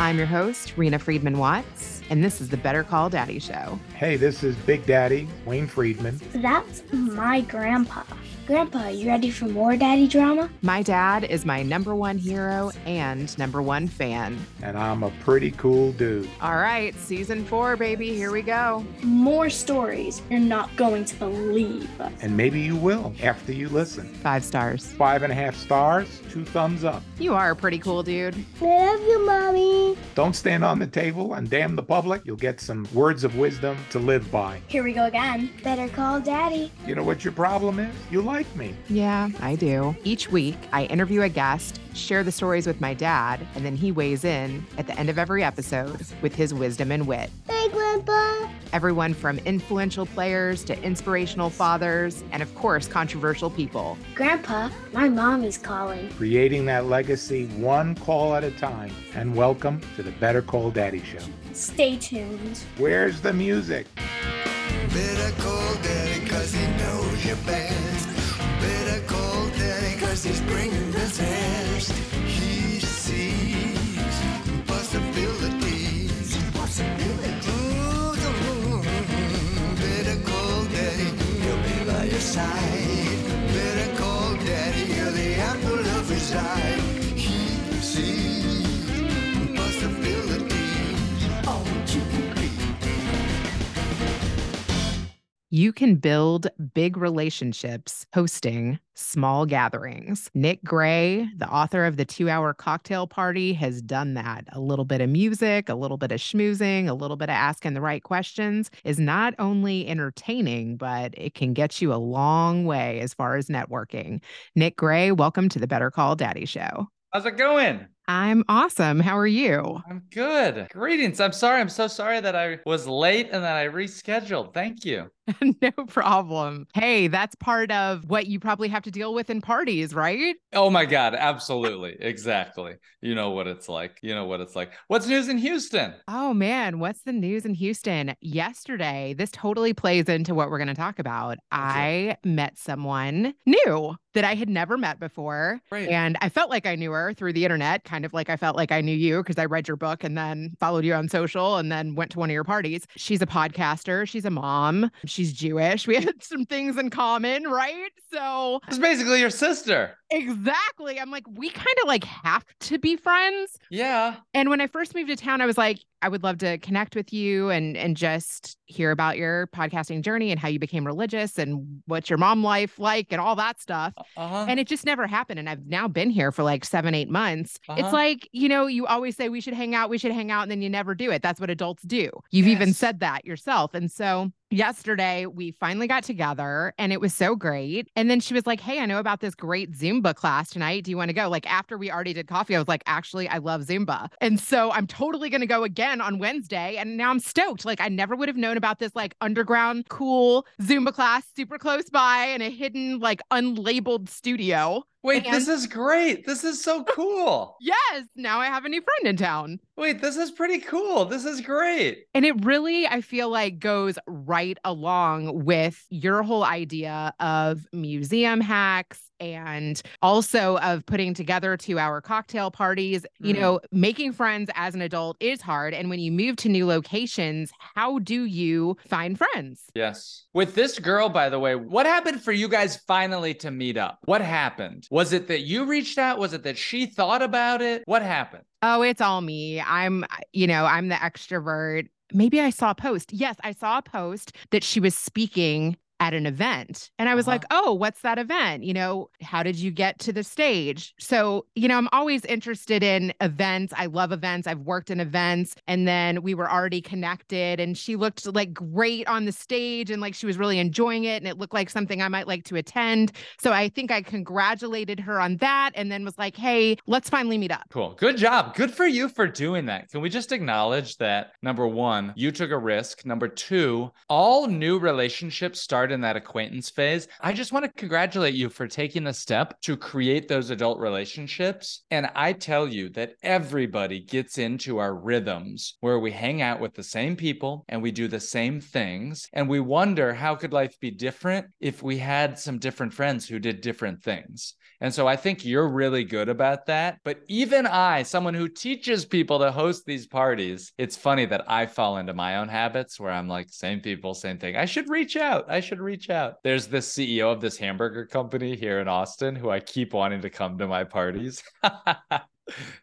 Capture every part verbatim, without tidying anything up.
I'm your host, Rena Friedman-Watts, and this is the Better Call Daddy Show. Hey, this is Big Daddy, Wayne Friedman. That's my grandpa. Grandpa, you ready for more daddy drama? My dad is my number one hero and number one fan. And I'm a pretty cool dude. All right, season four, baby. Here we go. More stories you're not going to believe. And maybe you will after you listen. Five stars. Five and a half stars. Two thumbs up. You are a pretty cool dude. Love you, Mommy. Don't stand on the table and damn the public. You'll get some words of wisdom to live by. Here we go again. Better call daddy. You know what your problem is? You like Like me. Yeah, I do. Each week, I interview a guest, share the stories with my dad, and then he weighs in at the end of every episode with his wisdom and wit. Hey, Grandpa! Everyone from influential players to inspirational fathers and, of course, controversial people. Grandpa, my mommy's calling. Creating that legacy one call at a time. And welcome to the Better Call Daddy Show. Stay tuned. Where's the music? Better call daddy because he knows your best. Better call daddy because he's bringing the test. He sees possibilities. Possibilities. Ooh, better call daddy, he'll be by your side. Better call daddy, you're the apple of his eye. He sees possibilities. Oh, you can be. You can build big relationships hosting small gatherings. Nick Gray, the author of The two-Hour Cocktail Party, has done that. A little bit of music, a little bit of schmoozing, a little bit of asking the right questions is not only entertaining, but it can get you a long way as far as networking. Nick Gray, welcome to the Better Call Daddy Show. How's it going? I'm awesome. How are you? I'm good. Greetings. I'm sorry. I'm so sorry that I was late and that I rescheduled. Thank you. No problem. Hey, that's part of what you probably have to deal with in parties, right? Oh my God. Absolutely. Exactly. You know what it's like. You know what it's like. What's news in Houston? Oh man. What's the news in Houston? Yesterday, this totally plays into what we're going to talk about. Okay. I met someone new that I had never met before. Right. And I felt like I knew her through the internet, kind of like I felt like I knew you because I read your book and then followed you on social and then went to one of your parties. She's a podcaster. She's a mom. She's Jewish. We had some things in common, right? So it's basically your sister. Exactly. I'm like, we kind of like have to be friends. Yeah. And when I first moved to town, I was like, I would love to connect with you and and just hear about your podcasting journey and how you became religious and what's your mom life like and all that stuff. Uh-huh. And it just never happened. And I've now been here for like seven, eight months. Uh-huh. It's like, you know, you always say we should hang out, we should hang out, and then you never do it. That's what adults do. You've yes. even said that yourself. And so yesterday we finally got together and it was so great. And then she was like, hey, I know about this great Zumba class tonight. Do you want to go? Like after we already did coffee, I was like, actually, I love Zumba. And so I'm totally going to go again on Wednesday. And now I'm stoked. Like I never would have known about this like underground, cool Zumba class super close by in a hidden, like unlabeled studio. Wait, and- this is great. This is so cool. Yes. Now I have a new friend in town. Wait, this is pretty cool. This is great. And it really, I feel like, goes right along with your whole idea of museum hacks and also of putting together two-hour cocktail parties. Mm. You know, making friends as an adult is hard. And when you move to new locations, how do you find friends? Yes. With this girl, by the way, what happened for you guys finally to meet up? What happened? Was it that you reached out? Was it that she thought about it? What happened? Oh, it's all me. I'm, you know, I'm the extrovert. Maybe I saw a post. Yes, I saw a post that she was speaking at an event. And I was uh-huh. like, oh, what's that event? You know, how did you get to the stage? So, you know, I'm always interested in events. I love events. I've worked in events. And then we were already connected and she looked like great on the stage and like she was really enjoying it. And it looked like something I might like to attend. So I think I congratulated her on that and then was like, hey, let's finally meet up. Cool. Good job. Good for you for doing that. Can we just acknowledge that? Number one, you took a risk. Number two, all new relationships start in that acquaintance phase. I just want to congratulate you for taking a step to create those adult relationships. And I tell you that everybody gets into our rhythms where we hang out with the same people and we do the same things. And we wonder how could life be different if we had some different friends who did different things. And so I think you're really good about that. But even I, someone who teaches people to host these parties, it's funny that I fall into my own habits where I'm like, same people, same thing. I should reach out. I should reach out. There's this C E O of this hamburger company here in Austin who I keep wanting to come to my parties.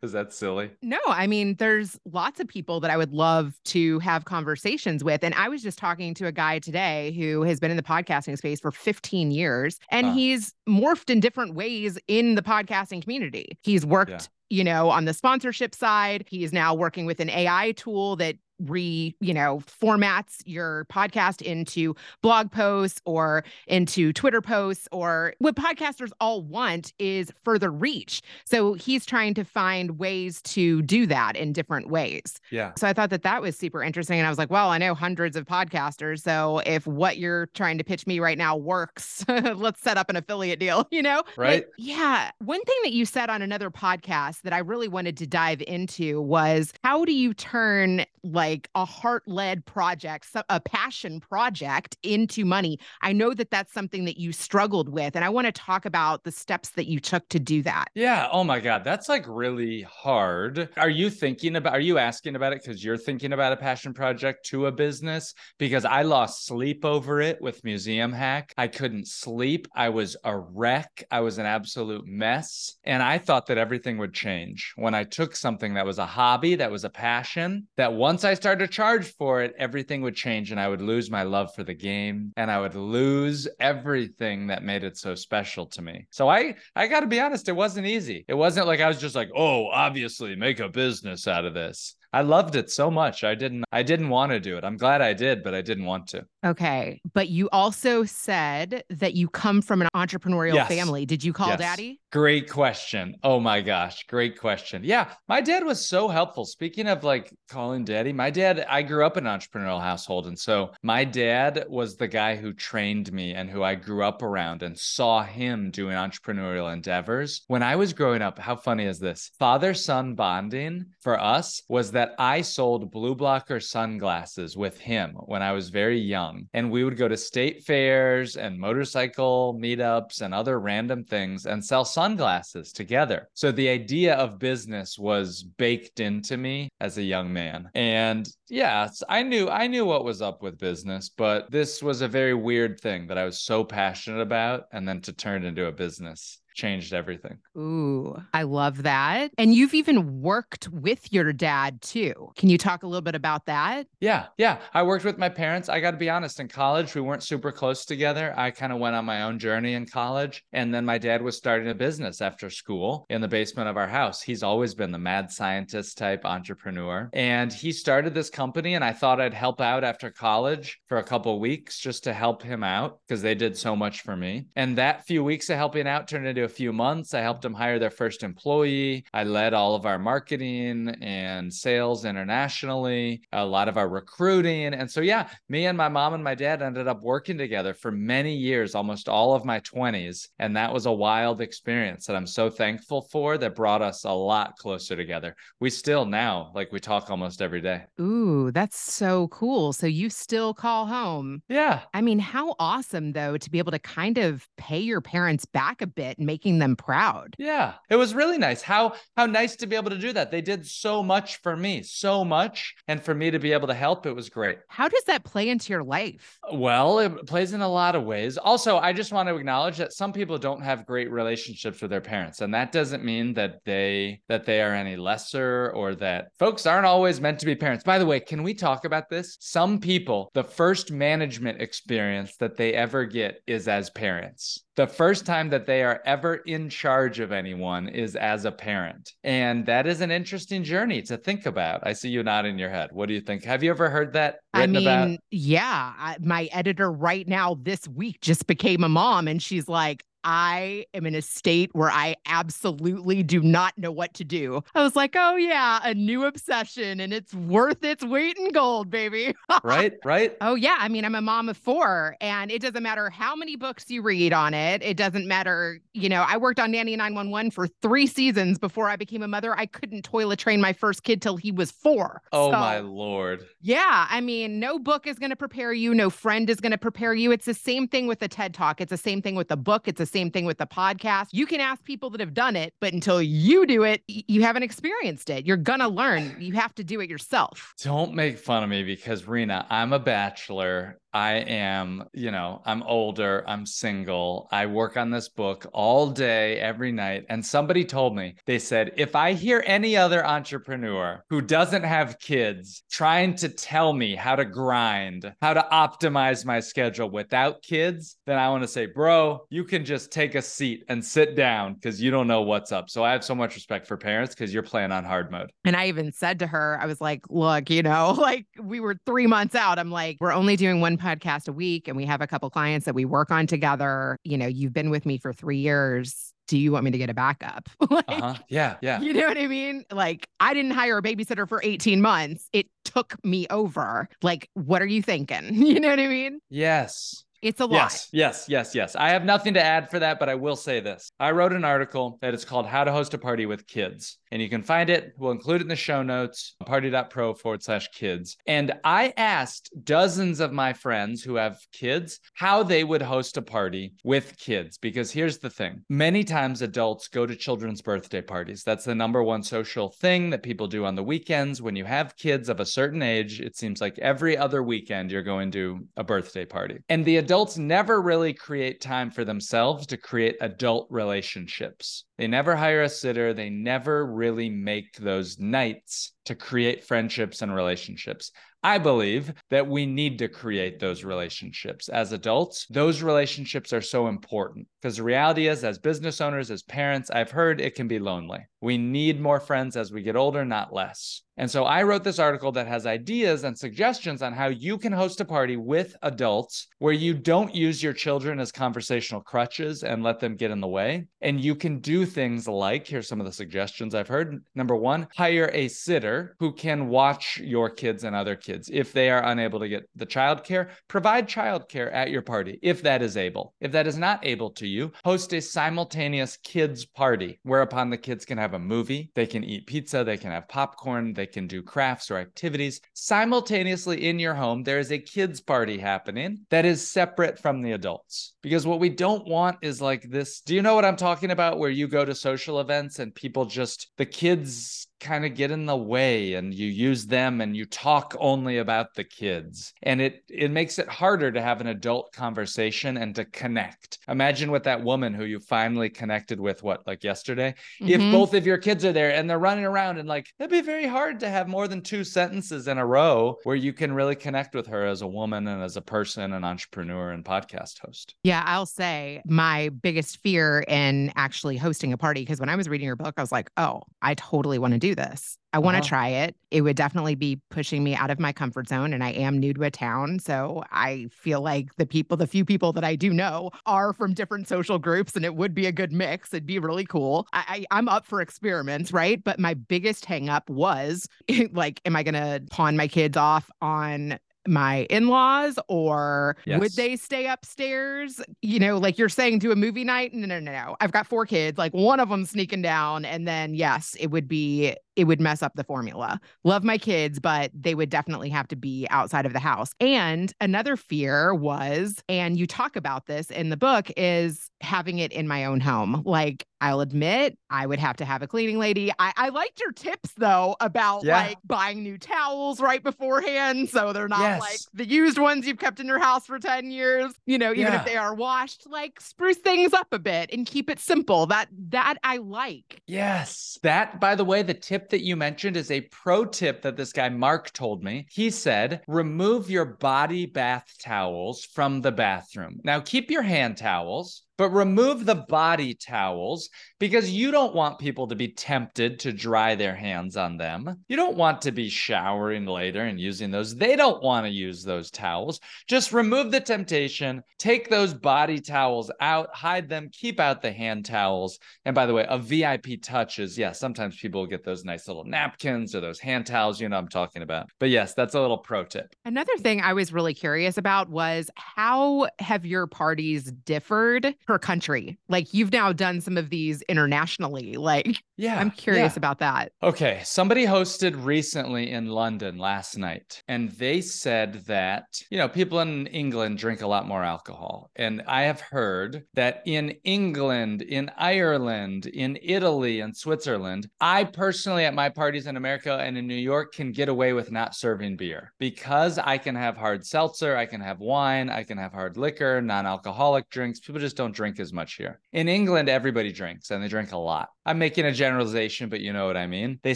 Is that silly? No, I mean, there's lots of people that I would love to have conversations with. And I was just talking to a guy today who has been in the podcasting space for fifteen years, and uh. he's morphed in different ways in the podcasting community. He's worked, yeah. you know, on the sponsorship side. He is now working with an A I tool that re, you know, formats your podcast into blog posts or into Twitter posts, or what podcasters all want is further reach. So he's trying to find ways to do that in different ways. Yeah. So I thought that that was super interesting. And I was like, well, I know hundreds of podcasters. So if what you're trying to pitch me right now works, let's set up an affiliate deal, you know? Right. But yeah. One thing that you said on another podcast that I really wanted to dive into was, how do you turn like like a heart-led project, a passion project, into money? I know that that's something that you struggled with, and I want to talk about the steps that you took to do that. Yeah. Oh my God. That's like really hard. Are you thinking about, are you asking about it because you're thinking about a passion project to a business? Because I lost sleep over it with Museum Hack. I couldn't sleep. I was a wreck. I was an absolute mess. And I thought that everything would change when I took something that was a hobby, that was a passion, that once I I started to charge for it, everything would change, and I would lose my love for the game, and I would lose everything that made it so special to me. So I, I got to be honest, it wasn't easy. It wasn't like I was just like, oh, obviously make a business out of this. I loved it so much. I didn't, I didn't want to do it. I'm glad I did, but I didn't want to. Okay. But you also said that you come from an entrepreneurial yes. family. Did you call yes. daddy? Great question. Oh my gosh. Great question. Yeah. My dad was so helpful. Speaking of like calling daddy, my dad, I grew up in an entrepreneurial household. And so my dad was the guy who trained me and who I grew up around and saw him doing entrepreneurial endeavors. When I was growing up, how funny is this? Father-son bonding for us was that I sold Blue Blocker sunglasses with him when I was very young. And we would go to state fairs and motorcycle meetups and other random things and sell sunglasses together. So the idea of business was baked into me as a young man. And yeah, I knew, I knew what was up with business, but this was a very weird thing that I was so passionate about, and then to turn it into a business changed everything. Ooh, I love that. And you've even worked with your dad too. Can you talk a little bit about that? Yeah. Yeah. I worked with my parents. I got to be honest, in college, we weren't super close together. I kind of went on my own journey in college. And then my dad was starting a business after school in the basement of our house. He's always been the mad scientist type entrepreneur. And he started this company, and I thought I'd help out after college for a couple of weeks just to help him out because they did so much for me. And that few weeks of helping out turned into a few months. I helped them hire their first employee. I led all of our marketing and sales internationally, a lot of our recruiting. And so, yeah, me and my mom and my dad ended up working together for many years, almost all of my twenties. And that was a wild experience that I'm so thankful for, that brought us a lot closer together. We still now, like, we talk almost every day. Ooh, that's so cool. So you still call home. Yeah. I mean, how awesome though, to be able to kind of pay your parents back a bit and make making them proud. Yeah, it was really nice. How how nice to be able to do that. They did so much for me, so much. And for me to be able to help, it was great. How does that play into your life? Well, it plays in a lot of ways. Also, I just want to acknowledge that some people don't have great relationships with their parents. And that doesn't mean that they that they are any lesser, or that folks aren't always meant to be parents. By the way, can we talk about this? Some people, the first management experience that they ever get is as parents. The first time that they are ever in charge of anyone is as a parent. And that is an interesting journey to think about. I see you nodding your head. What do you think? Have you ever heard that written about? I mean, about? yeah. I, my editor right now this week just became a mom, and she's like, I am in a state where I absolutely do not know what to do. I was like, oh yeah, a new obsession, and it's worth its weight in gold, baby. Right, right. Oh yeah. I mean, I'm a mom of four, and it doesn't matter how many books you read on it. It doesn't matter. You know, I worked on Nanny nine one one for three seasons before I became a mother. I couldn't toilet train my first kid till he was four. Oh so, my Lord. Yeah. I mean, no book is going to prepare you. No friend is going to prepare you. It's the same thing with the TED Talk. It's the same thing with the book. It's the same thing with the podcast. You can ask people that have done it, but until you do it, you haven't experienced it. You're going to learn. You have to do it yourself. Don't make fun of me because, Rena, I'm a bachelor. I am, you know, I'm older, I'm single. I work on this book all day, every night. And somebody told me, they said, if I hear any other entrepreneur who doesn't have kids trying to tell me how to grind, how to optimize my schedule without kids, then I want to say, bro, you can just take a seat and sit down because you don't know what's up. So I have so much respect for parents because you're playing on hard mode. And I even said to her, I was like, look, you know, like we were three months out. I'm like, we're only doing one podcast a week and we have a couple clients that we work on together. You know, you've been with me for three years. Do you want me to get a backup? Like, uh-huh. Yeah. Yeah. You know what I mean? Like, I didn't hire a babysitter for eighteen months. It took me over. Like, what are you thinking? You know what I mean? Yes. It's a lot. Yes, yes, yes, yes. I have nothing to add for that, but I will say this. I wrote an article that is called How to Host a Party with Kids, and you can find it. We'll include it in the show notes, party.pro forward slash kids. And I asked dozens of my friends who have kids how they would host a party with kids, because here's the thing. Many times adults go to children's birthday parties. That's the number one social thing that people do on the weekends. When you have kids of a certain age, it seems like every other weekend you're going to a birthday party. And the adult Adults never really create time for themselves to create adult relationships. They never hire a sitter. They never really make those nights to create friendships and relationships. I believe that we need to create those relationships as adults. Those relationships are so important because the reality is, as business owners, as parents, I've heard it can be lonely. We need more friends as we get older, not less. And so I wrote this article that has ideas and suggestions on how you can host a party with adults where you don't use your children as conversational crutches and let them get in the way. And you can do things like, here's some of the suggestions I've heard. Number one, hire a sitter who can watch your kids and other kids. If they are unable to get the childcare, provide childcare at your party if that is able. If that is not able to you, host a simultaneous kids party whereupon the kids can have a movie, they can eat pizza, they can have popcorn, they can do crafts or activities. Simultaneously in your home, there is a kids party happening that is separate from the adults. Because what we don't want is like this, do you know what I'm talking about? Where you go to social events and people just, the kids kind of get in the way and you use them and you talk only about the kids. And it it makes it harder to have an adult conversation and to connect. Imagine with that woman who you finally connected with, what, like yesterday? Mm-hmm. If both of your kids are there and they're running around and like, it'd be very hard to have more than two sentences in a row where you can really connect with her as a woman and as a person, an entrepreneur and podcast host. Yeah, I'll say my biggest fear in actually hosting a party, because when I was reading your book, I was like, oh, I totally want to do do this. I want to uh-huh. try it. It would definitely be pushing me out of my comfort zone. And I am new to a town. So I feel like the people, the few people that I do know are from different social groups and it would be a good mix. It'd be really cool. I, I, I'm up for experiments, right? But my biggest hang up was like, am I going to pawn my kids off on my in-laws or yes. would they stay upstairs? You know, like you're saying, do a movie night. No, no, no, no. I've got four kids, like one of them sneaking down. And then yes, it would be, it would mess up the formula. Love my kids, but they would definitely have to be outside of the house. And another fear was, and you talk about this in the book, is having it in my own home. Like, I'll admit I would have to have a cleaning lady. I, I liked your tips though about yeah. like buying new towels right beforehand. So they're not yes. like the used ones you've kept in your house for ten years, you know, even yeah. if they are washed, like spruce things up a bit and keep it simple. That, that I like. Yes. That, by the way, the tip that you mentioned is a pro tip that this guy Mark told me. He said, remove your body bath towels from the bathroom. Now keep your hand towels, but remove the body towels because you don't want people to be tempted to dry their hands on them. You don't want to be showering later and using those. They don't want to use those towels. Just remove the temptation, take those body towels out, hide them, keep out the hand towels. And by the way, a V I P touch is, yeah, sometimes people get those nice little napkins or those hand towels, you know what I'm talking about. But yes, that's a little pro tip. Another thing I was really curious about was how have your parties differed per country. Like, you've now done some of these internationally. Like, yeah, I'm curious yeah. about that. Okay. Somebody hosted recently in London last night, and they said that, you know, people in England drink a lot more alcohol. And I have heard that in England, in Ireland, in Italy, and Switzerland, I personally at my parties in America and in New York can get away with not serving beer because I can have hard seltzer, I can have wine, I can have hard liquor, non-alcoholic drinks. People just don't drink as much here. In England, everybody drinks and they drink a lot. I'm making a generalization, but you know what I mean. They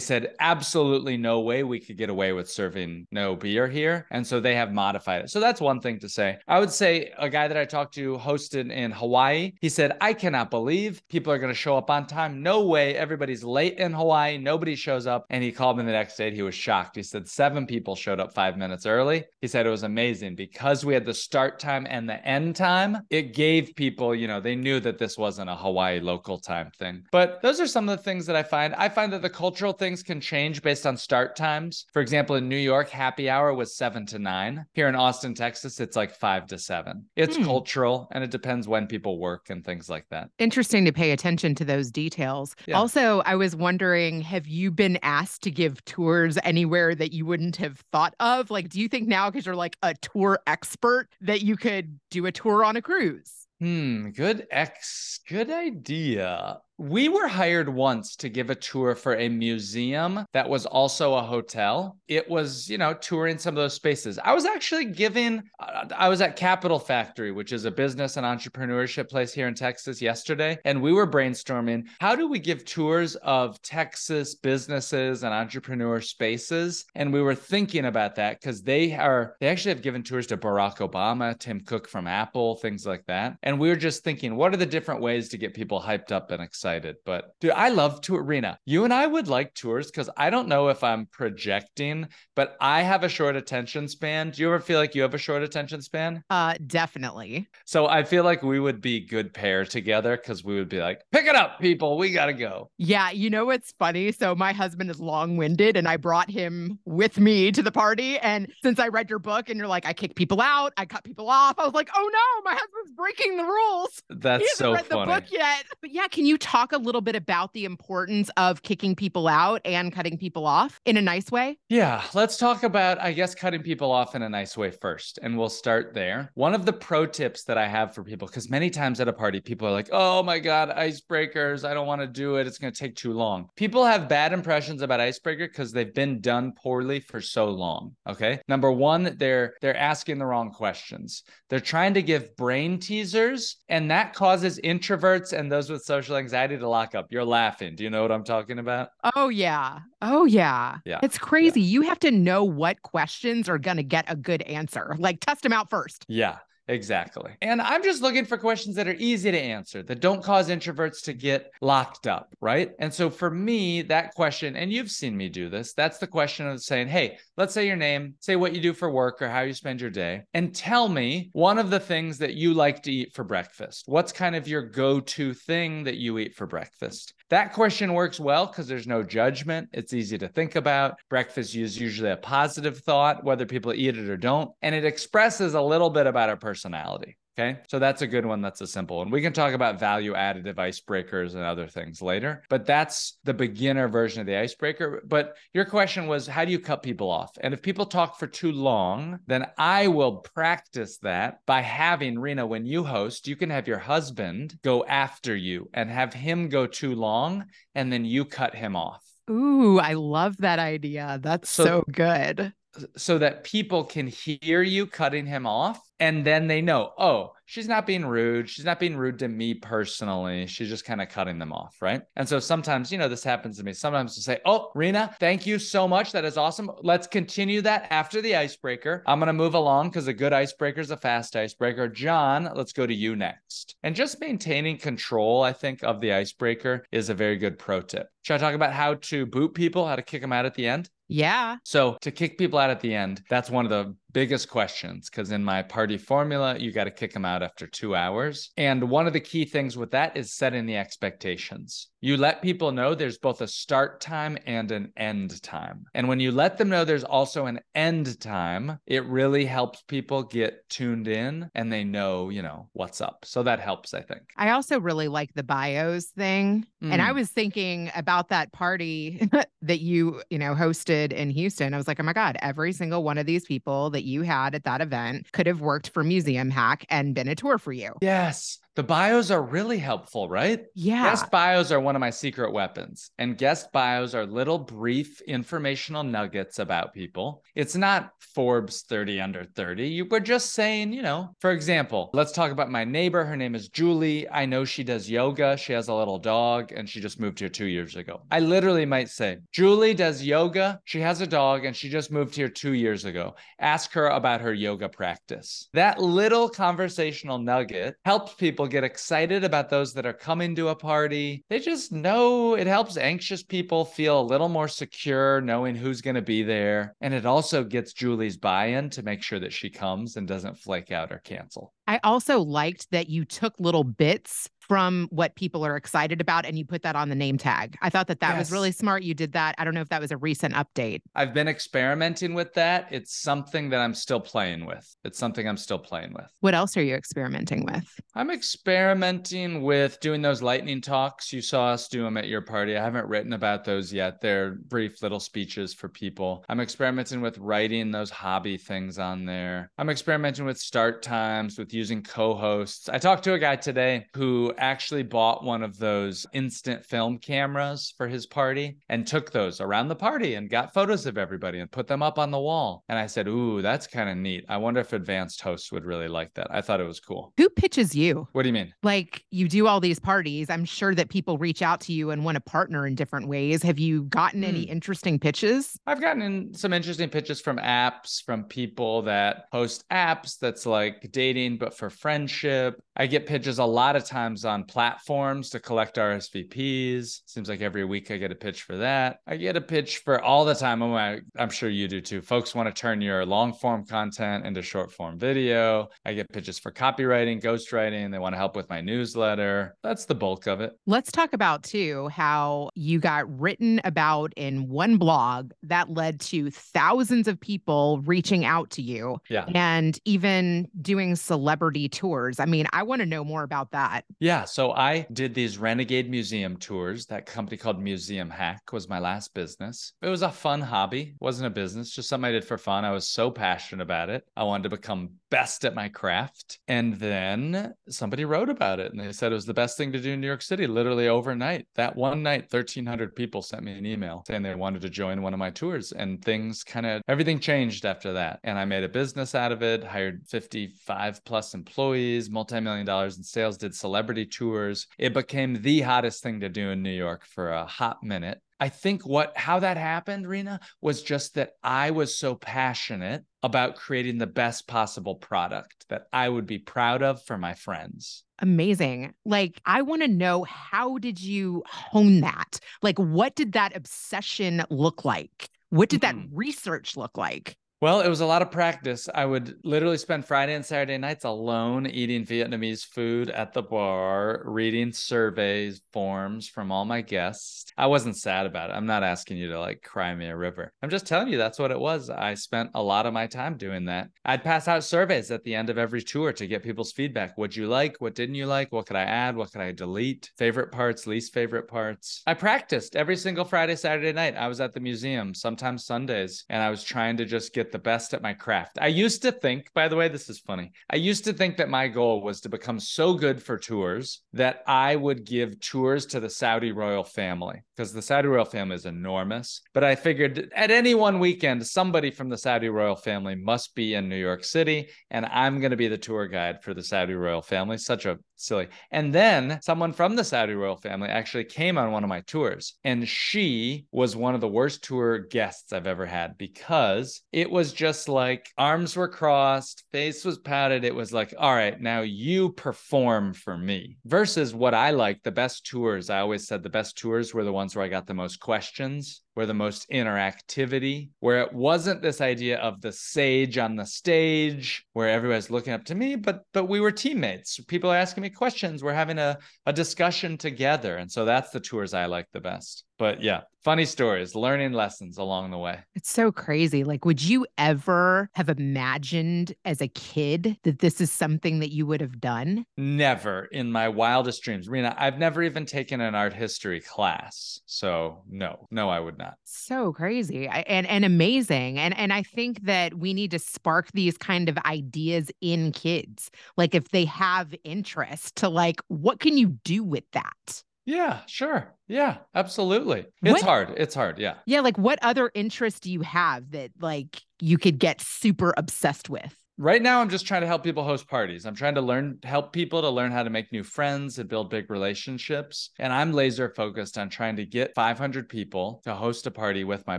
said, absolutely no way we could get away with serving no beer here. And so they have modified it. So that's one thing to say. I would say a guy that I talked to hosted in Hawaii, he said, I cannot believe people are going to show up on time. No way. Everybody's late in Hawaii. Nobody shows up. And he called me the next day. And he was shocked. He said, seven people showed up five minutes early. He said, it was amazing because we had the start time and the end time. It gave people, you know, they knew that this wasn't a Hawaii local time thing. But those are some of the things that I find. I find that the cultural things can change based on start times. For example, in New York, happy hour was seven to nine. Here in Austin, Texas, it's like five to seven. It's mm. cultural, and it depends when people work and things like that. Interesting to pay attention to those details. Yeah. Also, I was wondering, have you been asked to give tours anywhere that you wouldn't have thought of? Like, do you think now, because you're like a tour expert, that you could do a tour on a cruise? Hmm, good ex, good idea. We were hired once to give a tour for a museum that was also a hotel. It was, you know, touring some of those spaces. I was actually giving, I was at Capital Factory, which is a business and entrepreneurship place here in Texas yesterday. And we were brainstorming, how do we give tours of Texas businesses and entrepreneur spaces? And we were thinking about that because they are, they actually have given tours to Barack Obama, Tim Cook from Apple, things like that. And we were just thinking, what are the different ways to get people hyped up and excited? Excited. But dude, I love tour. Rena, you and I would like tours because I don't know if I'm projecting, but I have a short attention span. Do you ever feel like you have a short attention span? Uh, definitely. So I feel like we would be good pair together because we would be like, pick it up, people. We got to go. Yeah. You know what's funny? So my husband is long-winded and I brought him with me to the party. And since I read your book and you're like, I kick people out, I cut people off. I was like, oh no, my husband's breaking the rules. That's so funny. He hasn't read the book yet. But yeah, can you talk Talk a little bit about the importance of kicking people out and cutting people off in a nice way? Yeah, let's talk about, I guess, cutting people off in a nice way first. And we'll start there. One of the pro tips that I have for people, because many times at a party, people are like, oh my God, icebreakers. I don't want to do it. It's going to take too long. People have bad impressions about icebreaker because they've been done poorly for so long. Okay. Number one, they're, they're asking the wrong questions. They're trying to give brain teasers, and that causes introverts and those with social anxiety to lock up. You're laughing. Do you know what I'm talking about? Oh, yeah. Oh, yeah. Yeah. It's crazy. Yeah. You have to know what questions are going to get a good answer. Like, test them out first. Yeah. Exactly. And I'm just looking for questions that are easy to answer, that don't cause introverts to get locked up, right? And so for me, that question, and you've seen me do this, that's the question of saying, hey, let's say your name, say what you do for work or how you spend your day, and tell me one of the things that you like to eat for breakfast. What's kind of your go-to thing that you eat for breakfast? That question works well because there's no judgment. It's easy to think about. Breakfast is usually a positive thought, whether people eat it or don't. And it expresses a little bit about our personality. Okay. So that's a good one. That's a simple one. We can talk about value additive icebreakers and other things later, but that's the beginner version of the icebreaker. But your question was, how do you cut people off? And if people talk for too long, then I will practice that by having, Rena, when you host, you can have your husband go after you and have him go too long, and then you cut him off. Ooh, I love that idea. That's so, so good. So that people can hear you cutting him off, and then they know, oh, she's not being rude. She's not being rude to me personally. She's just kind of cutting them off, right? And so sometimes, you know, this happens to me. Sometimes I say, oh, Rena, thank you so much. That is awesome. Let's continue that after the icebreaker. I'm going to move along because a good icebreaker is a fast icebreaker. John, let's go to you next. And just maintaining control, I think, of the icebreaker is a very good pro tip. Should I talk about how to boot people, how to kick them out at the end? Yeah. So to kick people out at the end, that's one of the biggest questions, because in my party formula, you got to kick them out after two hours. And one of the key things with that is setting the expectations. You let people know there's both a start time and an end time. And when you let them know there's also an end time, it really helps people get tuned in and they know, you know, what's up. So that helps, I think. I also really like the bios thing. Mm. And I was thinking about that party that you, you know, hosted in Houston. I was like, oh my God, every single one of these people that you had at that event could have worked for Museum Hack and been a tour for you. Yes. The bios are really helpful, right? Yeah. Guest bios are one of my secret weapons. And guest bios are little brief informational nuggets about people. It's not Forbes thirty under thirty. You were just saying, you know, for example, let's talk about my neighbor. Her name is Julie. I know she does yoga. She has a little dog and she just moved here two years ago. I literally might say, Julie does yoga. She has a dog and she just moved here two years ago. Ask her about her yoga practice. That little conversational nugget helps people get excited about those that are coming to a party. They just know it helps anxious people feel a little more secure knowing who's going to be there. And it also gets Julie's buy-in to make sure that she comes and doesn't flake out or cancel. I also liked that you took little bits from what people are excited about and you put that on the name tag. I thought that that yes. was really smart. You did that. I don't know if that was a recent update. I've been experimenting with that. It's something that I'm still playing with. It's something I'm still playing with. What else are you experimenting with? I'm experimenting with doing those lightning talks. You saw us do them at your party. I haven't written about those yet. They're brief little speeches for people. I'm experimenting with writing those hobby things on there. I'm experimenting with start times, with using co-hosts. I talked to a guy today who actually bought one of those instant film cameras for his party and took those around the party and got photos of everybody and put them up on the wall. And I said, ooh, that's kind of neat. I wonder if advanced hosts would really like that. I thought it was cool. Who pitches you? What do you mean? Like, you do all these parties. I'm sure that people reach out to you and want to partner in different ways. Have you gotten mm. any interesting pitches? I've gotten in some interesting pitches from apps, from people that host apps that's like dating, but for friendship. I get pitches a lot of times on platforms to collect R S V Ps. Seems like every week I get a pitch for that. I get a pitch for all the time. Oh my, I'm sure you do too. Folks want to turn your long form content into short form video. I get pitches for copywriting, ghostwriting. They want to help with my newsletter. That's the bulk of it. Let's talk about too how you got written about in one blog that led to thousands of people reaching out to you yeah. and even doing celebrity tours. I mean, I want to know more about that. Yeah. So I did these renegade museum tours. That company called Museum Hack was my last business. It was a fun hobby. It wasn't a business, just something I did for fun. I was so passionate about it. I wanted to become best at my craft. And then somebody wrote about it and they said it was the best thing to do in New York City, literally overnight. That one night, thirteen hundred people sent me an email saying they wanted to join one of my tours, and things kind of, everything changed after that. And I made a business out of it, hired fifty-five plus employees, multi-million dollars in sales, did celebrity tours. It became the hottest thing to do in New York for a hot minute. I think what how that happened, Rena, was just that I was so passionate about creating the best possible product that I would be proud of for my friends. Amazing. Like, I want to know, how did you hone that? Like, what did that obsession look like? What did that mm-hmm. research look like? Well, it was a lot of practice. I would literally spend Friday and Saturday nights alone eating Vietnamese food at the bar, reading surveys, forms from all my guests. I wasn't sad about it. I'm not asking you to like cry me a river. I'm just telling you that's what it was. I spent a lot of my time doing that. I'd pass out surveys at the end of every tour to get people's feedback. What'd you like? What didn't you like? What could I add? What could I delete? Favorite parts, least favorite parts. I practiced every single Friday, Saturday night. I was at the museum, sometimes Sundays, and I was trying to just get the best at my craft. I used to think, by the way, this is funny. I used to think that my goal was to become so good for tours that I would give tours to the Saudi royal family, because the Saudi royal family is enormous. But I figured at any one weekend, somebody from the Saudi royal family must be in New York City, and I'm going to be the tour guide for the Saudi royal family. Such a silly. And then someone from the Saudi royal family actually came on one of my tours, and she was one of the worst tour guests I've ever had, because it was just like arms were crossed, face was pouted. It was like, all right, now you perform for me. Versus what I like, the best tours, I always said the best tours were the ones where I got the most questions where the most interactivity, where it wasn't this idea of the sage on the stage, where everybody's looking up to me, but but we were teammates. People are asking me questions. We're having a, a discussion together. And so that's the tours I like the best. But yeah, funny stories, learning lessons along the way. It's so crazy. Like, would you ever have imagined as a kid that this is something that you would have done? Never in my wildest dreams. Rena, I've never even taken an art history class. So no, no, I would not. So crazy and, and amazing. And, and I think that we need to spark these kind of ideas in kids. Like if they have interest to like, what can you do with that? Yeah, sure. Yeah, absolutely. It's what, hard. It's hard. Yeah. Yeah. Like what other interests do you have that like you could get super obsessed with? Right now, I'm just trying to help people host parties. I'm trying to learn, help people to learn how to make new friends and build big relationships. And I'm laser focused on trying to get five hundred people to host a party with my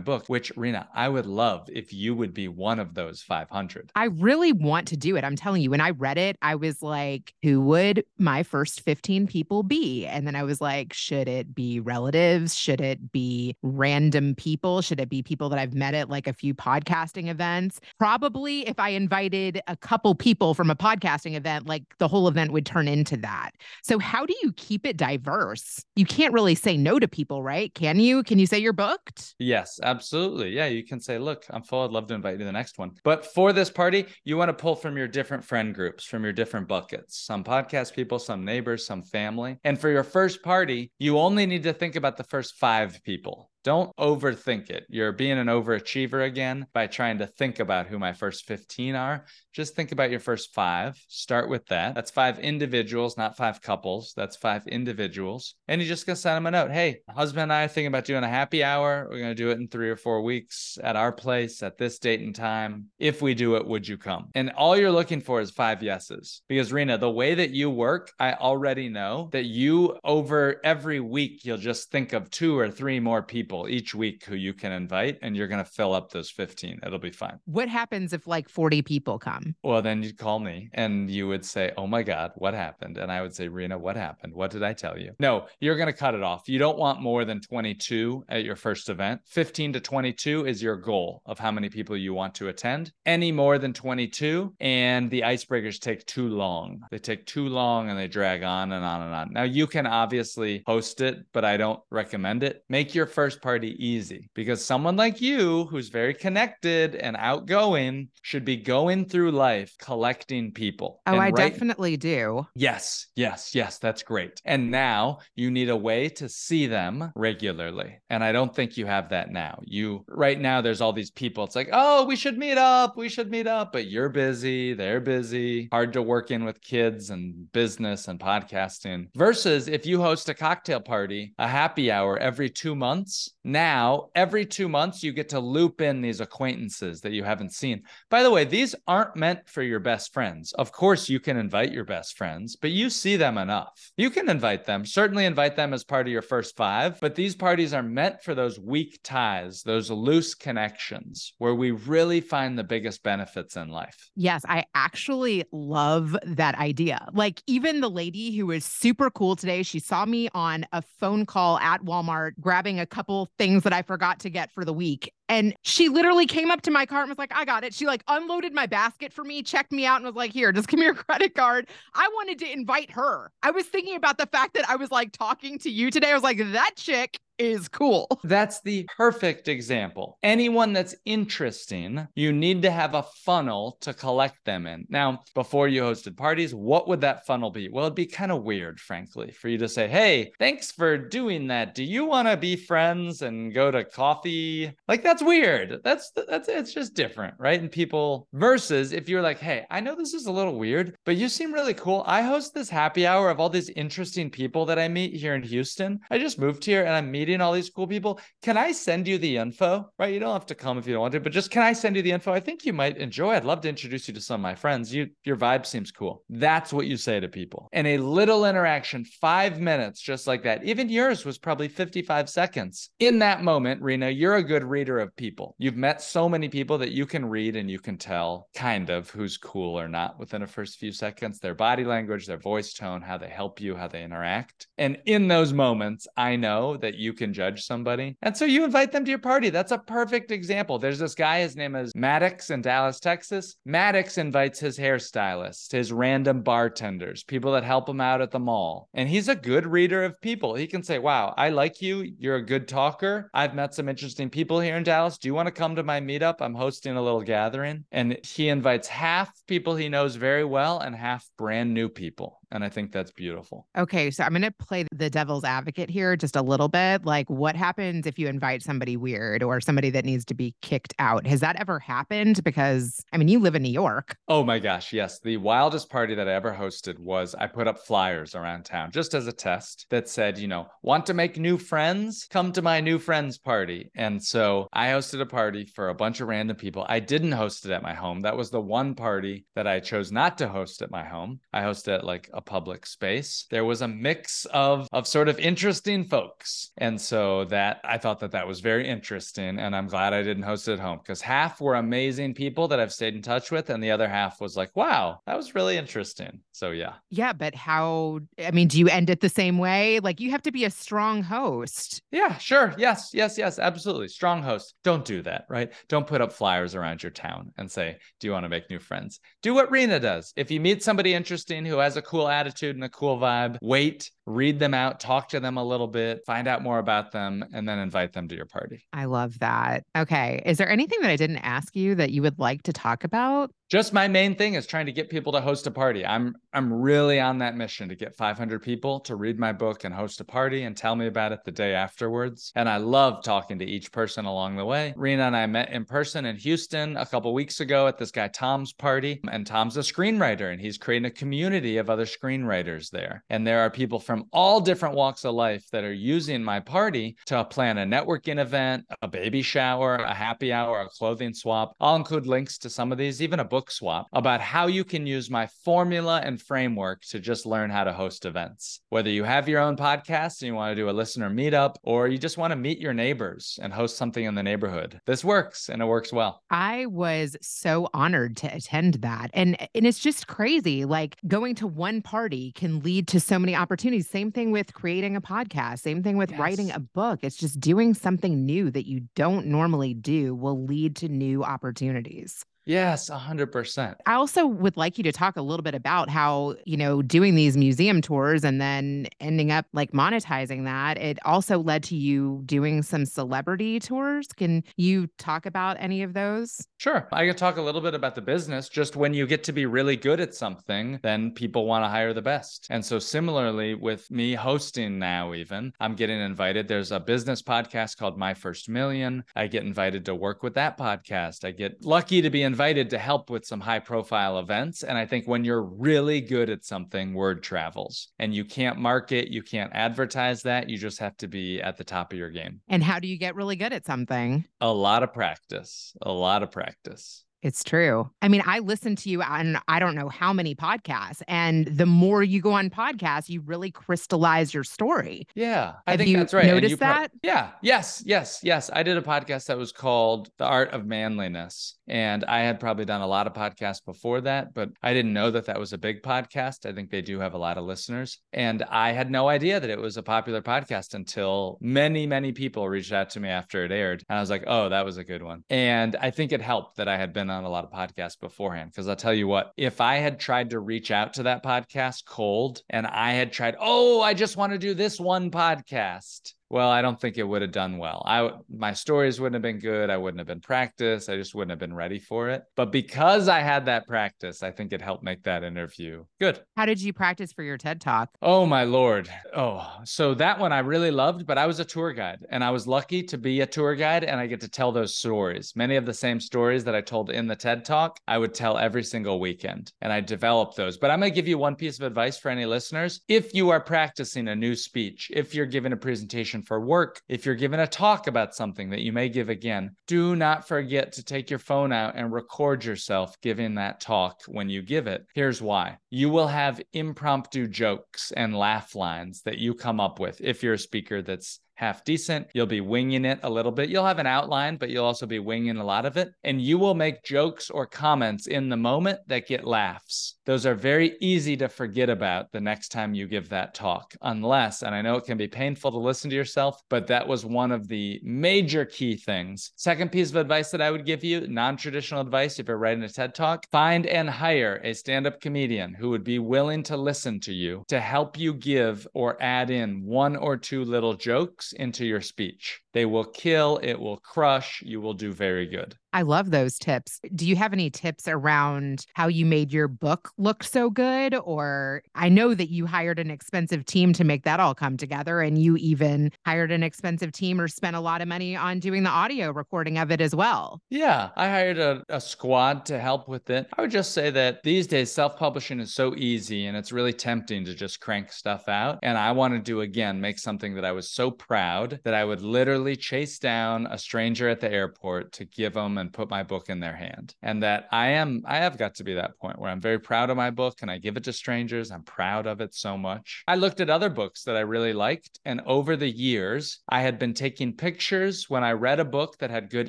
book, which, Rena, I would love if you would be one of those five hundred. I really want to do it. I'm telling you, when I read it, I was like, who would my first fifteen people be? And then I was like, should it be relatives? Should it be random people? Should it be people that I've met at like a few podcasting events? Probably if I invited a couple people from a podcasting event, like the whole event would turn into that. So how do you keep it diverse? You can't really say no to people, right? Can you? Can you say you're booked? Yes, absolutely. Yeah, you can say, look, I'm full. I'd love to invite you to the next one. But for this party, you want to pull from your different friend groups, from your different buckets, some podcast people, some neighbors, some family. And for your first party, you only need to think about the first five people. Don't overthink it. You're being an overachiever again by trying to think about who my first fifteen are. Just think about your first five. Start with that. That's five individuals, not five couples. That's five individuals. And you're just going to send them a note. Hey, husband and I are thinking about doing a happy hour. We're going to do it in three or four weeks at our place at this date and time. If we do it, would you come? And all you're looking for is five yeses. Because Rena, the way that you work, I already know that you over every week, you'll just think of two or three more people each week who you can invite, and you're going to fill up those fifteen. It'll be fine. What happens if like forty people come? Well, then you'd call me and you would say, oh my God, what happened? And I would say, Rena, what happened? What did I tell you? No, you're going to cut it off. You don't want more than twenty-two at your first event. fifteen to twenty-two is your goal of how many people you want to attend. Any more than twenty-two, and the icebreakers take too long. They take too long and they drag on and on and on. Now you can obviously host it, but I don't recommend it. Make your first party easy, because someone like you who's very connected and outgoing should be going through life collecting people. Oh, and I right... definitely do. Yes, yes, yes. That's great. And now you need a way to see them regularly. And I don't think you have that now. You right now, there's all these people. It's like, oh, we should meet up. We should meet up. But you're busy. They're busy. Hard to work in with kids and business and podcasting. Versus if you host a cocktail party, a happy hour every two months, now, every two months, you get to loop in these acquaintances that you haven't seen. By the way, these aren't meant for your best friends. Of course, you can invite your best friends, but you see them enough. You can invite them, certainly invite them as part of your first five, but these parties are meant for those weak ties, those loose connections where we really find the biggest benefits in life. Yes, I actually love that idea. Like even the lady who was super cool today, she saw me on a phone call at Walmart grabbing a couple things that I forgot to get for the week. And she literally came up to my car and was like, I got it. She like unloaded my basket for me, checked me out and was like, here, just give me your credit card. I wanted to invite her. I was thinking about the fact that I was like talking to you today. I was like, that chick is cool. That's the perfect example. Anyone that's interesting, you need to have a funnel to collect them in. Now, before you hosted parties, what would that funnel be? Well, it'd be kind of weird, frankly, for you to say, hey, thanks for doing that. Do you want to be friends and go to coffee? Like, that's weird. That's, that's, it's just different, right? And people versus if you're like, hey, I know this is a little weird, but you seem really cool. I host this happy hour of all these interesting people that I meet here in Houston. I just moved here and I'm meeting all these cool people. Can I send you the info? Right? You don't have to come if you don't want to, but just can I send you the info? I think you might enjoy. I'd love to introduce you to some of my friends. You, your vibe seems cool. That's what you say to people. And a little interaction, five minutes, just like that. Even yours was probably fifty-five seconds. In that moment, Rena, you're a good reader of people. You've met so many people that you can read and you can tell kind of who's cool or not within the first few seconds, their body language, their voice tone, how they help you, how they interact. And in those moments, I know that you you can judge somebody. And so you invite them to your party. That's a perfect example. There's this guy, his name is Maddox in Dallas, Texas. Maddox invites his hairstylist, his random bartenders, people that help him out at the mall. And he's a good reader of people. He can say, wow, I like you. You're a good talker. I've met some interesting people here in Dallas. Do you want to come to my meetup? I'm hosting a little gathering. And he invites half people he knows very well and half brand new people. And I think that's beautiful. Okay. So I'm going to play the devil's advocate here just a little bit. Like, what happens if you invite somebody weird or somebody that needs to be kicked out? Has that ever happened? Because, I mean, you live in New York. Oh my gosh. Yes. The wildest party that I ever hosted was I put up flyers around town just as a test that said, you know, want to make new friends? Come to my new friends party. And so I hosted a party for a bunch of random people. I didn't host it at my home. That was the one party that I chose not to host at my home. I hosted at like a public space. There was a mix of of sort of interesting folks. And so that I thought that that was very interesting. And I'm glad I didn't host it at home, because half were amazing people that I've stayed in touch with. And the other half was like, wow, that was really interesting. So yeah. Yeah. But how, I mean, do you end it the same way? Like, you have to be a strong host. Yeah, sure. Yes, yes, yes. Absolutely. Strong host. Don't do that, right? Don't put up flyers around your town and say, do you want to make new friends? Do what Rena does. If you meet somebody interesting who has a cool attitude and a cool vibe, wait, read them out, talk to them a little bit, find out more about them, and then invite them to your party. I love that. Okay. Is there anything that I didn't ask you that you would like to talk about? Just my main thing is trying to get people to host a party. I'm I'm really on that mission to get five hundred people to read my book and host a party and tell me about it the day afterwards. And I love talking to each person along the way. Rena and I met in person in Houston a couple weeks ago at this guy Tom's party. And Tom's a screenwriter, and he's creating a community of other screenwriters there. And there are people from all different walks of life that are using my party to plan a networking event, a baby shower, a happy hour, a clothing swap. I'll include links to some of these, even a book swap, about how you can use my formula and framework to just learn how to host events. Whether you have your own podcast and you want to do a listener meetup, or you just want to meet your neighbors and host something in the neighborhood, this works, and it works well. I was so honored to attend that. And, and it's just crazy. Like, going to one party can lead to so many opportunities. Same thing with creating a podcast, same thing with yes. writing a book. It's just doing something new that you don't normally do will lead to new opportunities. Yes, one hundred percent. I also would like you to talk a little bit about how, you know, doing these museum tours and then ending up like monetizing that, it also led to you doing some celebrity tours. Can you talk about any of those? Sure. I can talk a little bit about the business. Just when you get to be really good at something, then people want to hire the best. And so similarly with me hosting now, even I'm getting invited. There's a business podcast called My First Million. I get invited to work with that podcast. I get lucky to be in invited to help with some high profile events. And I think when you're really good at something, word travels, and you can't market, you can't advertise that. You just have to be at the top of your game. And how do you get really good at something? A lot of practice, a lot of practice. It's true. I mean, I listen to you on I don't know how many podcasts, and the more you go on podcasts, you really crystallize your story. Yeah, I Have think you that's right. Noticed that? Pro- yeah. Yes, yes, yes. I did a podcast that was called The Art of Manliness, and I had probably done a lot of podcasts before that, but I didn't know that that was a big podcast. I think they do have a lot of listeners, and I had no idea that it was a popular podcast until many, many people reached out to me after it aired, and I was like, oh, that was a good one. And I think it helped that I had been on a lot of podcasts beforehand, because I'll tell you what, if I had tried to reach out to that podcast cold and I had tried, oh, I just want to do this one podcast, well, I don't think it would have done well. I my stories wouldn't have been good. I wouldn't have been practiced. I just wouldn't have been ready for it. But because I had that practice, I think it helped make that interview good. How did you practice for your TED Talk? Oh, my Lord. Oh, so that one I really loved, but I was a tour guide, and I was lucky to be a tour guide, and I get to tell those stories. Many of the same stories that I told in the TED Talk, I would tell every single weekend, and I developed those. But I'm going to give you one piece of advice for any listeners. If you are practicing a new speech, if you're giving a presentation for work, if you're giving a talk about something that you may give again, do not forget to take your phone out and record yourself giving that talk when you give it. Here's why. You will have impromptu jokes and laugh lines that you come up with if you're a speaker that's half decent. You'll be winging it a little bit. You'll have an outline, but you'll also be winging a lot of it. And you will make jokes or comments in the moment that get laughs. Those are very easy to forget about the next time you give that talk, unless, and I know it can be painful to listen to yourself, but that was one of the major key things. Second piece of advice that I would give you, non-traditional advice if you're writing a TED Talk, find and hire a stand-up comedian who would be willing to listen to you to help you give or add in one or two little jokes into your speech. They will kill, it will crush, you will do very good. I love those tips. Do you have any tips around how you made your book look so good? Or I know that you hired an expensive team to make that all come together, and you even hired an expensive team or spent a lot of money on doing the audio recording of it as well. Yeah, I hired a, a squad to help with it. I would just say that these days self-publishing is so easy and it's really tempting to just crank stuff out. And I want to do, again, make something that I was so proud that I would literally chase down a stranger at the airport to give them and put my book in their hand. And that I am, I have got to be that point where I'm very proud of my book and I give it to strangers. I'm proud of it so much. I looked at other books that I really liked. And over the years, I had been taking pictures when I read a book that had good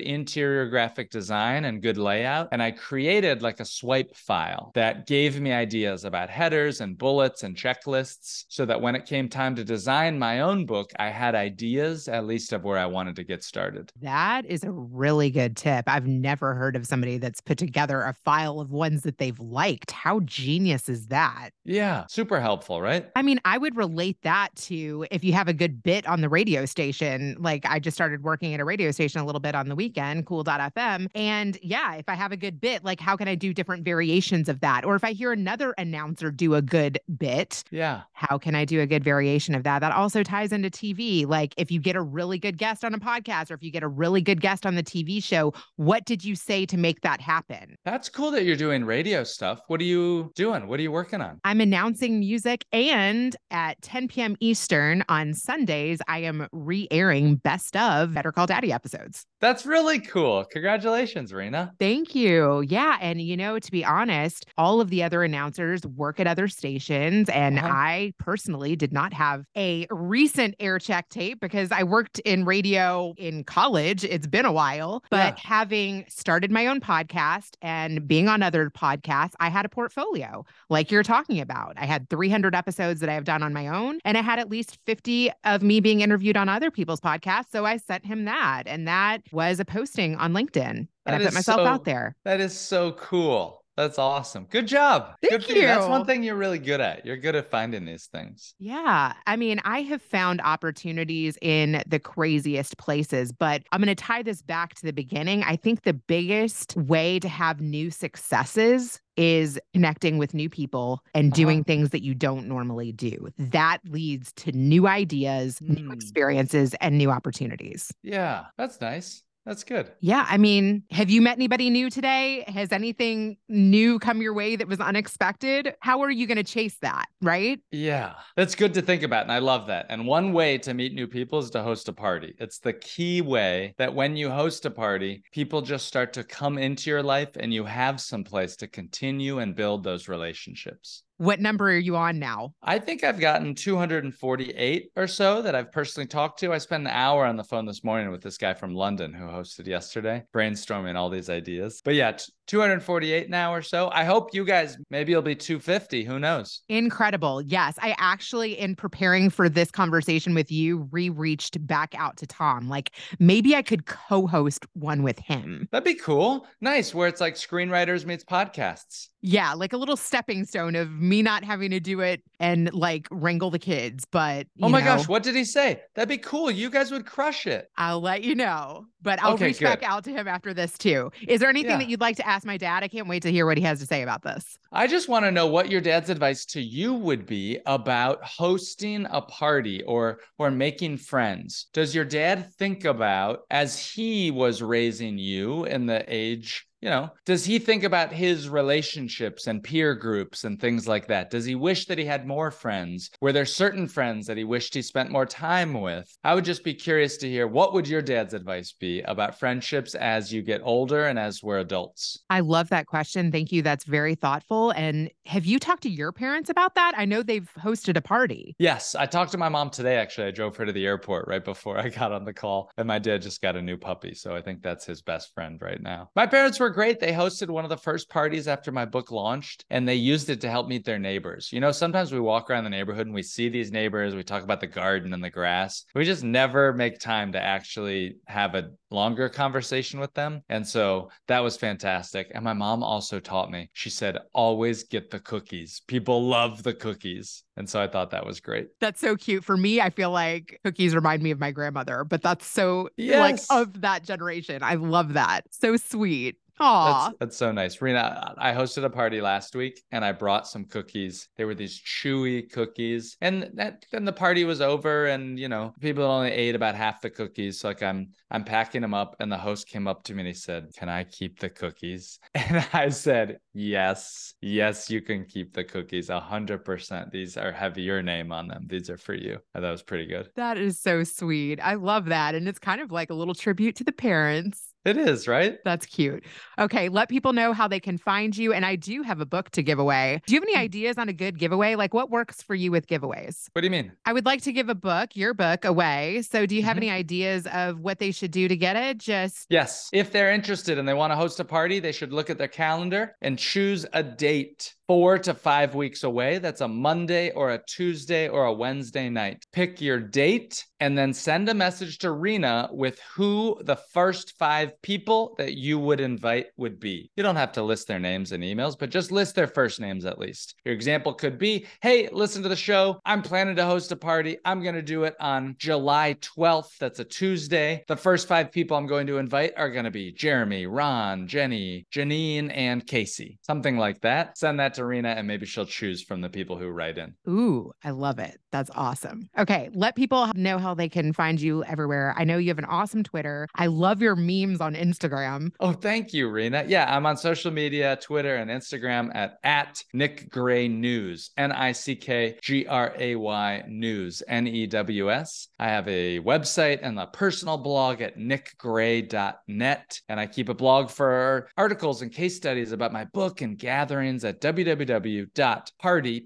interior graphic design and good layout. And I created like a swipe file that gave me ideas about headers and bullets and checklists so that when it came time to design my own book, I had ideas at least of where I wanted to get started. That is a really good tip. I've I've never heard of somebody that's put together a file of ones that they've liked. How genius is that? Yeah, super helpful, right? I mean, I would relate that to if you have a good bit on the radio station. Like I just started working at a radio station a little bit on the weekend, cool dot f m. And yeah, if I have a good bit, like how can I do different variations of that? Or if I hear another announcer do a good bit, yeah, how can I do a good variation of that? That also ties into T V. Like if you get a really good guest on a podcast or if you get a really good guest on the T V show, what What did you say to make that happen? That's cool that you're doing radio stuff. What are you doing? What are you working on? I'm announcing music, and at ten p.m. Eastern on Sundays, I am re-airing best of Better Call Daddy episodes. That's really cool. Congratulations, Rena. Thank you. Yeah. And you know, to be honest, all of the other announcers work at other stations. And uh-huh. I personally did not have a recent air check tape because I worked in radio in college. It's been a while, but yeah. having started my own podcast and being on other podcasts, I had a portfolio like you're talking about. I had three hundred episodes that I have done on my own, and I had at least fifty of me being interviewed on other people's podcasts. So I sent him that, and that was a posting on LinkedIn. And I put myself out there. That is so cool. That's awesome. Good job. Thank you. That's one thing you're really good at. You're good at finding these things. Yeah. I mean, I have found opportunities in the craziest places, but I'm going to tie this back to the beginning. I think the biggest way to have new successes is connecting with new people and doing uh-huh. things that you don't normally do. That leads to new ideas, mm. new experiences, and new opportunities. Yeah, that's nice. That's good. Yeah. I mean, have you met anybody new today? Has anything new come your way that was unexpected? How are you going to chase that, right? Yeah. That's good to think about. And I love that. And one way to meet new people is to host a party. It's the key way that when you host a party, people just start to come into your life and you have some place to continue and build those relationships. What number are you on now? I think I've gotten two hundred forty-eight or so that I've personally talked to. I spent an hour on the phone this morning with this guy from London who hosted yesterday, brainstorming all these ideas. But yeah, two hundred forty-eight now or so. I hope you guys, maybe it'll be two fifty. Who knows? Incredible. Yes. I actually, in preparing for this conversation with you, re-reached back out to Tom. Like maybe I could co-host one with him. That'd be cool. Nice. Where it's like screenwriters meets podcasts. Yeah. Like a little stepping stone of me not having to do it and like wrangle the kids. But oh my know, gosh, what did he say? That'd be cool. You guys would crush it. I'll let you know, but I'll okay, reach good. back out to him after this too. Is there anything yeah. that you'd like to ask? Ask my dad. I can't wait to hear what he has to say about this. I just want to know what your dad's advice to you would be about hosting a party or or making friends. Does your dad think about, as he was raising you in the age you know, does he think about his relationships and peer groups and things like that? Does he wish that he had more friends? Were there certain friends that he wished he spent more time with? I would just be curious to hear, what would your dad's advice be about friendships as you get older and as we're adults? I love that question. Thank you. That's very thoughtful. And have you talked to your parents about that? I know they've hosted a party. Yes. I talked to my mom today, actually. I drove her to the airport right before I got on the call. And my dad just got a new puppy. So I think that's his best friend right now. My parents were great. They hosted one of the first parties after my book launched, and they used it to help meet their neighbors. You know, sometimes we walk around the neighborhood and we see these neighbors. We talk about the garden and the grass. We just never make time to actually have a longer conversation with them. And so that was fantastic. And my mom also taught me, she said, always get the cookies. People love the cookies. And so I thought that was great. That's so cute. For me, I feel like cookies remind me of my grandmother, but that's so yes. like of that generation. I love that. So sweet. Aw. That's, that's so nice. Rena, I hosted a party last week and I brought some cookies. They were these chewy cookies, and that, then the party was over and, you know, people only ate about half the cookies. So like I'm, I'm packing them up and the host came up to me and he said, can I keep the cookies? And I said, yes, yes, you can keep the cookies. A hundred percent. These are have your name on them. These are for you. And that was pretty good. That is so sweet. I love that. And it's kind of like a little tribute to the parents. It is, right? That's cute. Okay. Let people know how they can find you. And I do have a book to give away. Do you have any ideas on a good giveaway? Like what works for you with giveaways? What do you mean? I would like to give a book, your book, away. So do you have mm-hmm. any ideas of what they should do to get it? Just yes. If they're interested and they want to host a party, they should look at their calendar and choose a date four to five weeks away. That's a Monday or a Tuesday or a Wednesday night. Pick your date and then send a message to Rena with who the first five people that you would invite would be. You don't have to list their names and emails, but just list their first names at least. Your example could be, hey, listen to the show. I'm planning to host a party. I'm going to do it on July twelfth. That's a Tuesday. The first five people I'm going to invite are going to be Jeremy, Ron, Jenny, Janine, and Casey. Something like that. Send that to Rena and maybe she'll choose from the people who write in. Ooh, I love it. That's awesome. Okay. Let people know how they can find you everywhere. I know you have an awesome Twitter. I love your memes on Instagram. Oh, thank you, Rena. Yeah. I'm on social media, Twitter and Instagram at, at Nick Gray News, N I C K G R A Y News, N E W S. I have a website and a personal blog at nick gray dot net. And I keep a blog for articles and case studies about my book and gatherings at w w w dot party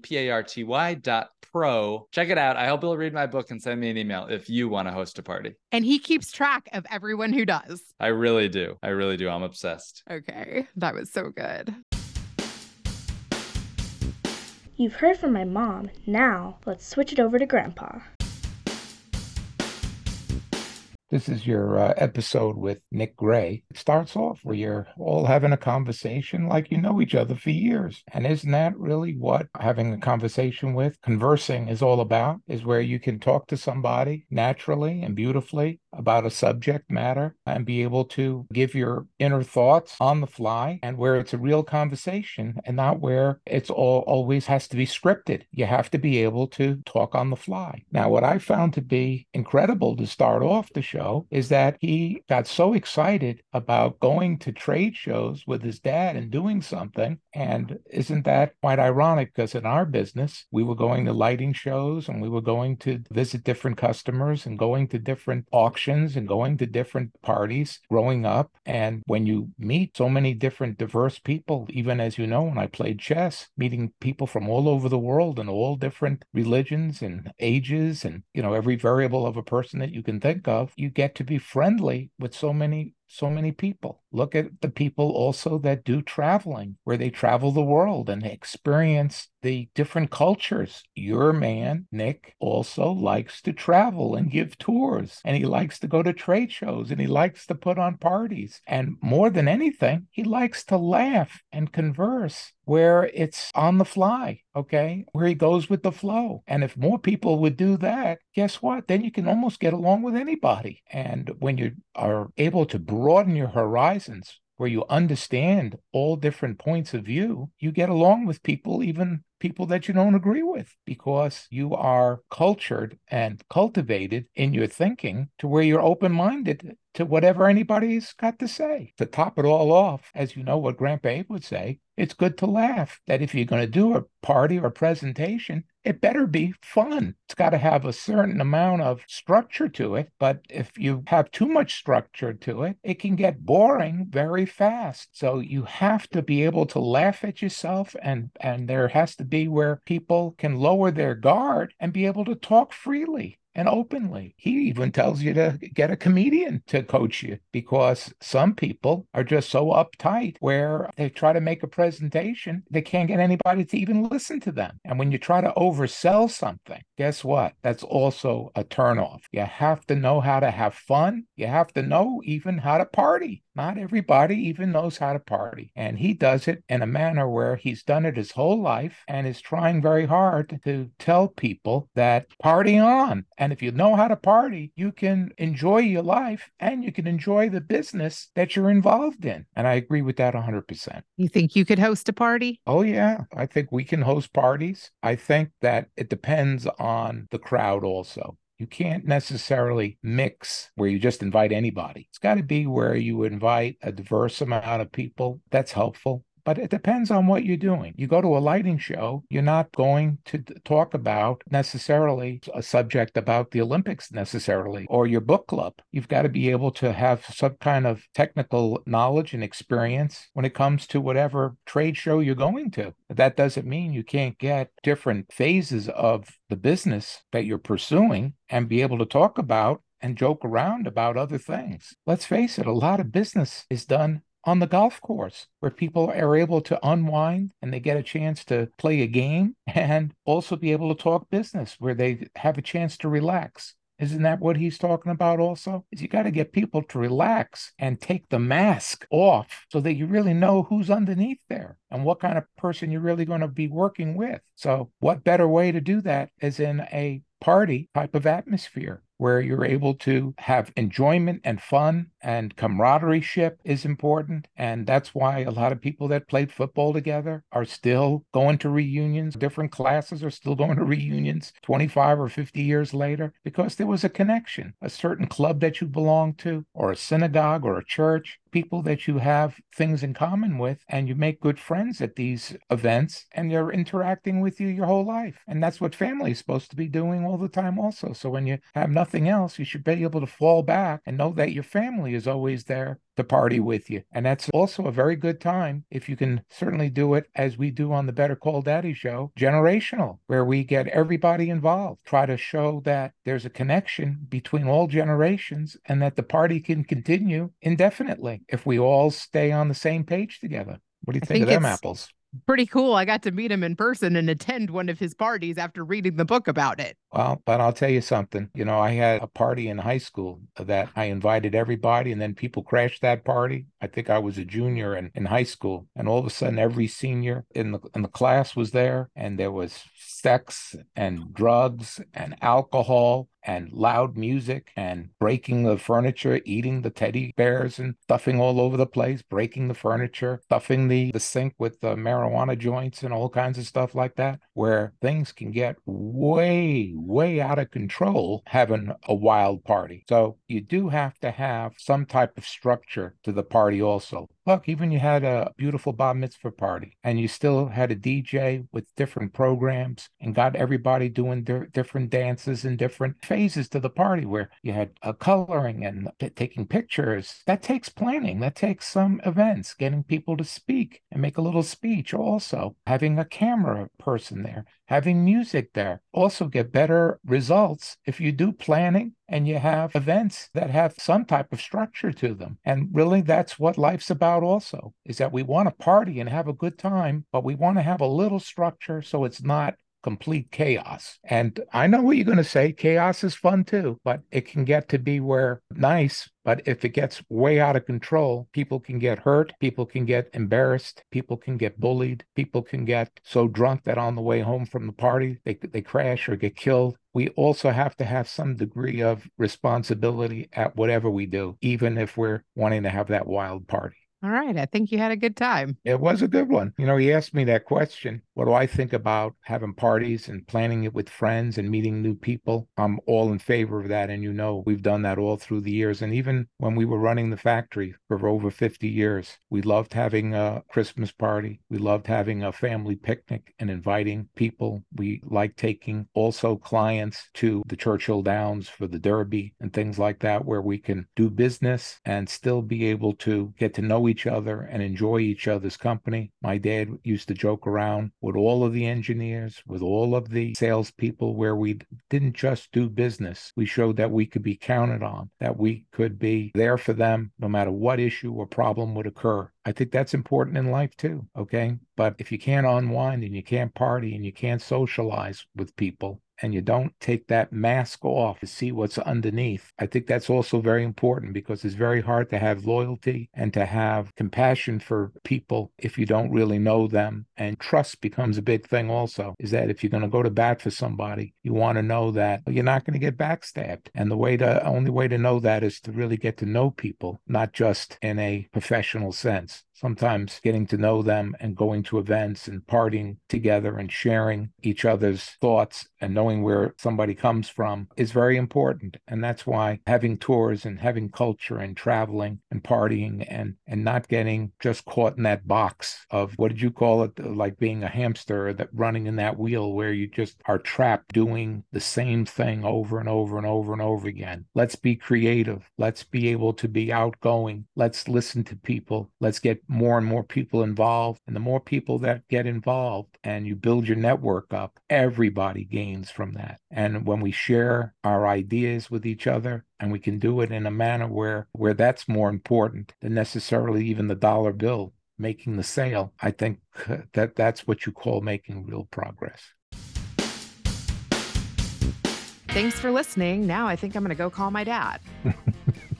dot pro. Check it out. I hope you'll read my book and send me an email if you want to host a party. And he keeps track of everyone who does. I really do. I really do. I'm obsessed. Okay. That was so good. You've heard from my mom. Now let's switch it over to Grandpa. This is your uh, episode with Nick Gray. It starts off where you're all having a conversation like you know each other for years. And isn't that really what having a conversation with, conversing is all about, is where you can talk to somebody naturally and beautifully about a subject matter and be able to give your inner thoughts on the fly, and where it's a real conversation and not where it's all always has to be scripted. You have to be able to talk on the fly. Now, what I found to be incredible to start off the show is that he got so excited about going to trade shows with his dad and doing something. And isn't that quite ironic? Because in our business, we were going to lighting shows and we were going to visit different customers and going to different auctions and going to different parties growing up. And when you meet so many different diverse people, even as you know, when I played chess, meeting people from all over the world and all different religions and ages and, you know, every variable of a person that you can think of, you get to be friendly with so many so many people. Look at the people also that do traveling, where they travel the world and they experience the different cultures. Your man, Nick, also likes to travel and give tours, and he likes to go to trade shows, and he likes to put on parties. And more than anything, he likes to laugh and converse where it's on the fly, okay? Where he goes with the flow. And if more people would do that, guess what? Then you can almost get along with anybody. And when you are able to broaden your horizons, where you understand all different points of view, you get along with people, even people that you don't agree with, because you are cultured and cultivated in your thinking to where you're open-minded to whatever anybody's got to say. To top it all off, as you know what Grandpa Abe would say, it's good to laugh. That if you're going to do a party or a presentation, it better be fun. It's got to have a certain amount of structure to it. But if you have too much structure to it, it can get boring very fast. So you have to be able to laugh at yourself. And, and there has to be where people can lower their guard and be able to talk freely and openly. He even tells you to get a comedian to coach you, because some people are just so uptight where they try to make a presentation, they can't get anybody to even listen to them. And when you try to oversell something, guess what? That's also a turnoff. You have to know how to have fun. You have to know even how to party. Not everybody even knows how to party. And he does it in a manner where he's done it his whole life and is trying very hard to tell people that party on. And if you know how to party, you can enjoy your life and you can enjoy the business that you're involved in. And I agree with that one hundred percent. You think you could host a party? Oh, yeah. I think we can host parties. I think that it depends on the crowd also. You can't necessarily mix where you just invite anybody. It's got to be where you invite a diverse amount of people. That's helpful. But it depends on what you're doing. You go to a lighting show, you're not going to talk about necessarily a subject about the Olympics necessarily, or your book club. You've got to be able to have some kind of technical knowledge and experience when it comes to whatever trade show you're going to. That doesn't mean you can't get different phases of the business that you're pursuing and be able to talk about and joke around about other things. Let's face it, a lot of business is done on the golf course, where people are able to unwind and they get a chance to play a game and also be able to talk business, where they have a chance to relax. Isn't that what he's talking about also? Is you got to get people to relax and take the mask off so that you really know who's underneath there and what kind of person you're really going to be working with. So what better way to do that is in a party type of atmosphere, where you're able to have enjoyment and fun, and camaraderie is important. And that's why a lot of people that played football together are still going to reunions. Different classes are still going to reunions twenty-five or fifty years later, because there was a connection, a certain club that you belong to, or a synagogue or a church, people that you have things in common with, and you make good friends at these events, and they're interacting with you your whole life. And that's what family is supposed to be doing all the time also. So when you have nothing Nothing else, you should be able to fall back and know that your family is always there to party with you. And that's also a very good time, if you can certainly do it as we do on the Better Call Daddy show, generational, where we get everybody involved, try to show that there's a connection between all generations and that the party can continue indefinitely if we all stay on the same page together. What do you think, think of them apples? Pretty cool. I got to meet him in person and attend one of his parties after reading the book about it. Well, but I'll tell you something. You know, I had a party in high school that I invited everybody, and then people crashed that party. I think I was a junior in, in high school, and all of a sudden every senior in the in the class was there, and there was sex and drugs and alcohol and loud music and breaking the furniture, eating the teddy bears and stuffing all over the place, breaking the furniture, stuffing the, the sink with the marijuana joints and all kinds of stuff like that, where things can get way, way out of control having a wild party. So you do have to have some type of structure to the party also. Look, even you had a beautiful bar mitzvah party, and you still had a D J with different programs and got everybody doing their different dances and different phases to the party, where you had a coloring and t- taking pictures. That takes planning. That takes some events, getting people to speak and make a little speech also, having a camera person there, having music there. Also get better results if you do planning and you have events that have some type of structure to them. And really, that's what life's about also, is that we want to party and have a good time, but we want to have a little structure so it's not complete chaos. And I know what you're going to say, chaos is fun too, but it can get to be where nice, but if it gets way out of control, people can get hurt, people can get embarrassed, people can get bullied, people can get so drunk that on the way home from the party, they they crash or get killed. We also have to have some degree of responsibility at whatever we do, even if we're wanting to have that wild party. All right. I think you had a good time. It was a good one. You know, he asked me that question. What do I think about having parties and planning it with friends and meeting new people? I'm all in favor of that. And, you know, we've done that all through the years. And even when we were running the factory for over fifty years, we loved having a Christmas party. We loved having a family picnic and inviting people. We liked taking also clients to the Churchill Downs for the Derby and things like that, where we can do business and still be able to get to know each other and enjoy each other's company. My dad used to joke around with all of the engineers, with all of the salespeople, where we didn't just do business. We showed that we could be counted on, that we could be there for them no matter what issue or problem would occur. I think that's important in life too, okay? But if you can't unwind and you can't party and you can't socialize with people, and you don't take that mask off to see what's underneath, I think that's also very important, because it's very hard to have loyalty and to have compassion for people if you don't really know them. And trust becomes a big thing also, is that if you're going to go to bat for somebody, you want to know that you're not going to get backstabbed. And the way to, only way to know that is to really get to know people, not just in a professional sense. Sometimes getting to know them and going to events and partying together and sharing each other's thoughts and knowing where somebody comes from is very important. And that's why having tours and having culture and traveling and partying and, and not getting just caught in that box of, what did you call it? Like being a hamster, that running in that wheel where you just are trapped doing the same thing over and over and over and over again. Let's be creative. Let's be able to be outgoing. Let's listen to people. Let's get more and more people involved. And the more people that get involved and you build your network up, everybody gains from that. And when we share our ideas with each other, and we can do it in a manner where, where that's more important than necessarily even the dollar bill, making the sale, I think that that's what you call making real progress. Thanks for listening. Now I think I'm going to go call my dad.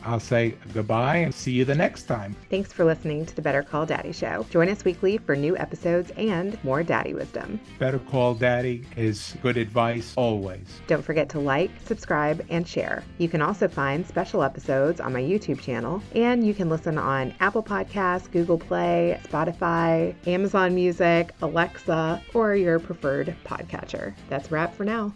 I'll say goodbye and see you the next time. Thanks for listening to the Better Call Daddy Show. Join us weekly for new episodes and more daddy wisdom. Better Call Daddy is good advice always. Don't forget to like, subscribe, and share. You can also find special episodes on my YouTube channel, and you can listen on Apple Podcasts, Google Play, Spotify, Amazon Music, Alexa, or your preferred podcatcher. That's a wrap for now.